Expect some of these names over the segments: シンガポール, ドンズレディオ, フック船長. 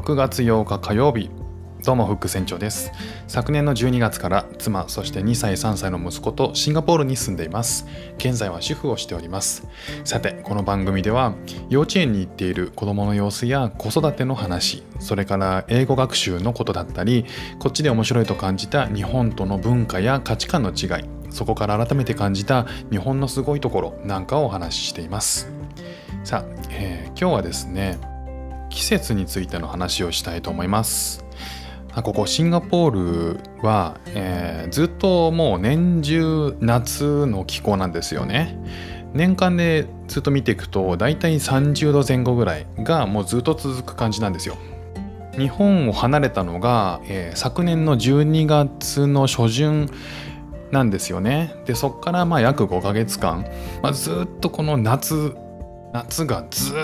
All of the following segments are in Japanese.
6月8日火曜日、どうもフック船長です。昨年の12月から妻、そして2歳3歳の息子とシンガポールに住んでいます。現在は主婦をしております。さて、この番組では幼稚園に行っている子どもの様子や子育ての話、それから英語学習のことだったり、こっちで面白いと感じた日本との文化や価値観の違い、そこから改めて感じた日本のすごいところなんかをお話ししています。さあ、今日はですね、季節についての話をしたいと思います。ここシンガポールは、ずっともう年中夏の気候なんですよね。年間でずっと見ていくとだいたい30度前後ぐらいがもうずっと続く感じなんですよ。日本を離れたのが、昨年の12月の初旬なんですよね。で、そっから約5ヶ月間、ずっとこの夏がずっ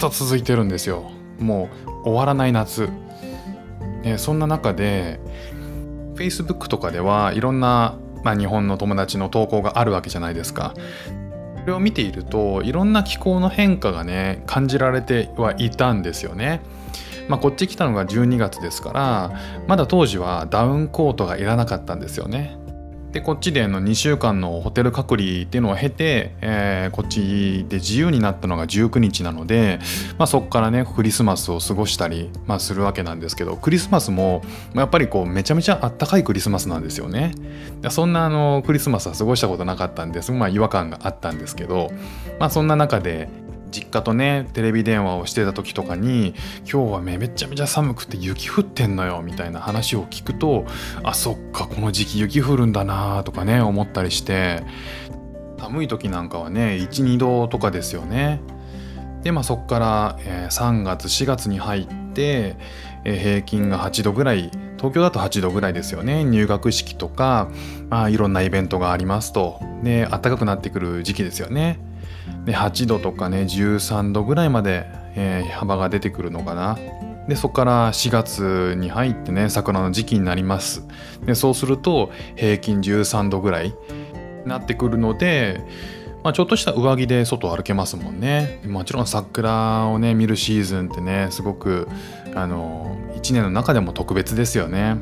と続いてるんですよ。もう終わらない夏。そんな中で Facebook とかではいろんな、日本の友達の投稿があるわけじゃないですか。それを見ているといろんな気候の変化がね、感じられてはいたんですよね。こっち来たのが12月ですから、まだ当時はダウンコートがいらなかったんですよね。で、こっちでの2週間のホテル隔離っていうのを経て、こっちで自由になったのが19日なので、そこからね、クリスマスを過ごしたり、するわけなんですけど、クリスマスもやっぱりこうめちゃめちゃあったかいクリスマスなんですよね。そんなクリスマスは過ごしたことなかったんです。違和感があったんですけど、そんな中で実家とね、テレビ電話をしてた時とかに、今日はめちゃめちゃ寒くて雪降ってんのよみたいな話を聞くと、そっか、この時期雪降るんだなとかね、思ったりして、寒い時なんかはね 1,2 度とかですよね。で、そっから、3月4月に入って、平均が8度ぐらい、東京だと8度ぐらいですよね。入学式とか、いろんなイベントがありますと。で、暖かくなってくる時期ですよね。で、8度とかね、13度ぐらいまで、幅が出てくるのかな。で、そこから4月に入ってね、桜の時期になります。で、そうすると平均13度ぐらいになってくるので、ちょっとした上着で外を歩けますもんね。もちろん桜をね、見るシーズンってね、すごく1年の中でも特別ですよね。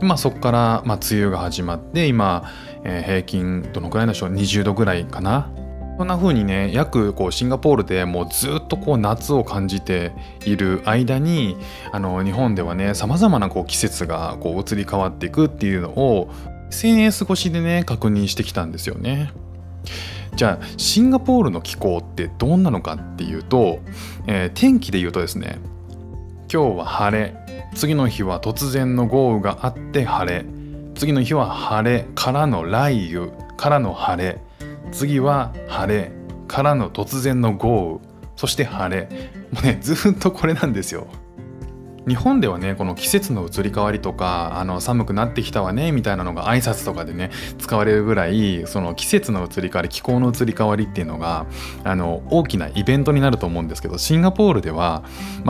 で、そこから、梅雨が始まって、今、平均どのくらいでしょう、20度ぐらいかな。そんな風にね、約こうシンガポールでもうずっとこう夏を感じている間に、日本ではね、様々なこう季節がこう移り変わっていくっていうのを SNS 越しでね、確認してきたんですよね。じゃあ、シンガポールの気候ってどんなのかっていうと、天気で言うとですね、今日は晴れ、次の日は突然の豪雨があって晴れ、次の日は晴れからの雷雨からの晴れ、次は晴れからの突然の豪雨、そして晴れ、もうね、ずっとこれなんですよ。日本ではね、この季節の移り変わりとか、寒くなってきたわねみたいなのが挨拶とかでね、使われるぐらい、その季節の移り変わり、気候の移り変わりっていうのが大きなイベントになると思うんですけど、シンガポールでは、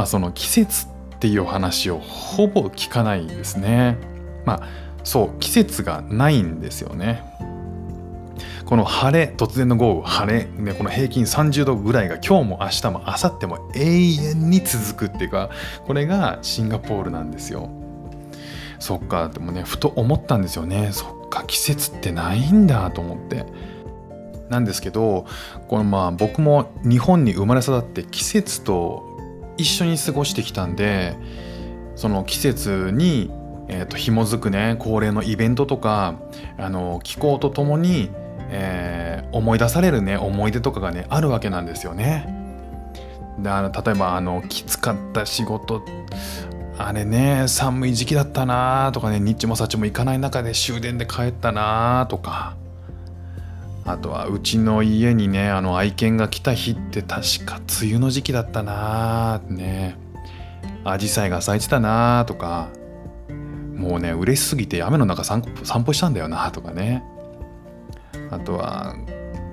その季節っていう話をほぼ聞かないですね。そう、季節がないんですよね。この晴れ、突然の豪雨、晴れ、ね、この平均30度ぐらいが今日も明日も明後日も永遠に続くっていうか、これがシンガポールなんですよ。そっか、でもね、ふと思ったんですよね。そっか、季節ってないんだと思って。なんですけど、この僕も日本に生まれ育って季節と一緒に過ごしてきたんで、その季節に、紐づくね、恒例のイベントとか、気候とともに、思い出されるね、思い出とかがね、あるわけなんですよね。で、例えばきつかった仕事、あれね、寒い時期だったなとかね、日もさちも行かない中で終電で帰ったなとか、あとはうちの家にね、愛犬が来た日って確か梅雨の時期だったなーね、紫陽花が咲いてたなとか、もうね、嬉しすぎて雨の中散歩したんだよなとかね。あとは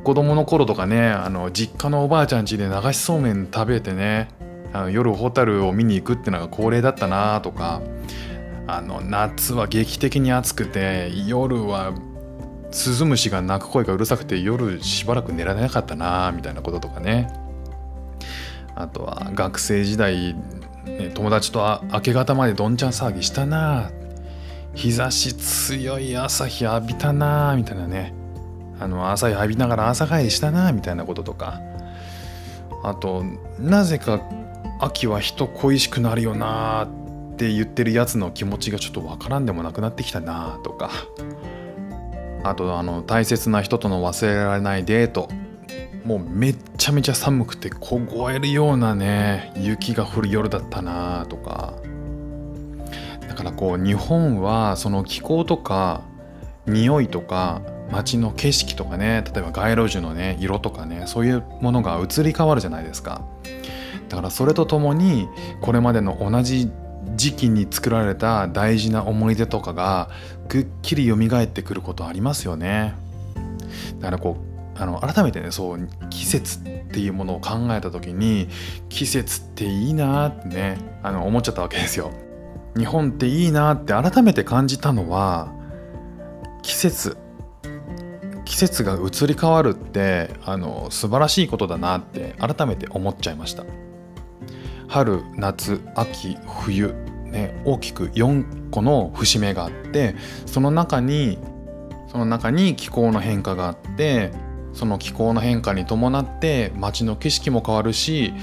子供の頃とかね、実家のおばあちゃん家で流しそうめん食べてね、夜ホタルを見に行くってのが恒例だったなとか、夏は劇的に暑くて、夜はスズムシが鳴く声がうるさくて夜しばらく寝られなかったなみたいなこととかね。あとは学生時代友達と明け方までどんちゃん騒ぎしたな、日差し強い朝日浴びたなみたいなね、朝日浴びながら朝帰りしたなみたいなこととか、あとなぜか秋は人恋しくなるよなって言ってるやつの気持ちがちょっとわからんでもなくなってきたなとか、あと大切な人との忘れられないデート、もうめっちゃめちゃ寒くて凍えるようなね雪が降る夜だったなとか。だからこう日本はその気候とか匂いとか街の景色とかね、例えば街路樹のね色とかね、そういうものが移り変わるじゃないですか。だからそれとともにこれまでの同じ時期に作られた大事な思い出とかがくっきり蘇ってくることありますよね。だからこう改めてね、そう季節っていうものを考えた時に季節っていいなってね思っちゃったわけですよ。日本っていいなって改めて感じたのは、季節が移り変わるって素晴らしいことだなって改めて思っちゃいました。春夏秋冬、ね、大きく4個の節目があって、その中に気候の変化があって、その気候の変化に伴って街の景色も変わるし、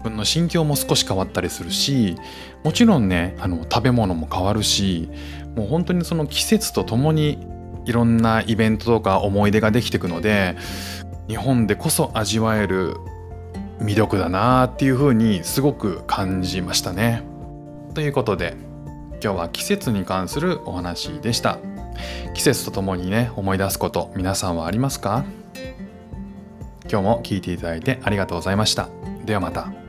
自分の心境も少し変わったりするし、もちろんね食べ物も変わるし、もう本当にその季節とともにいろんなイベントとか思い出ができていくので、日本でこそ味わえる魅力だなっていう風にすごく感じましたね。ということで今日は季節に関するお話でした。季節とともにね思い出すこと、皆さんはありますか？今日も聞いていただいてありがとうございました。ではまた。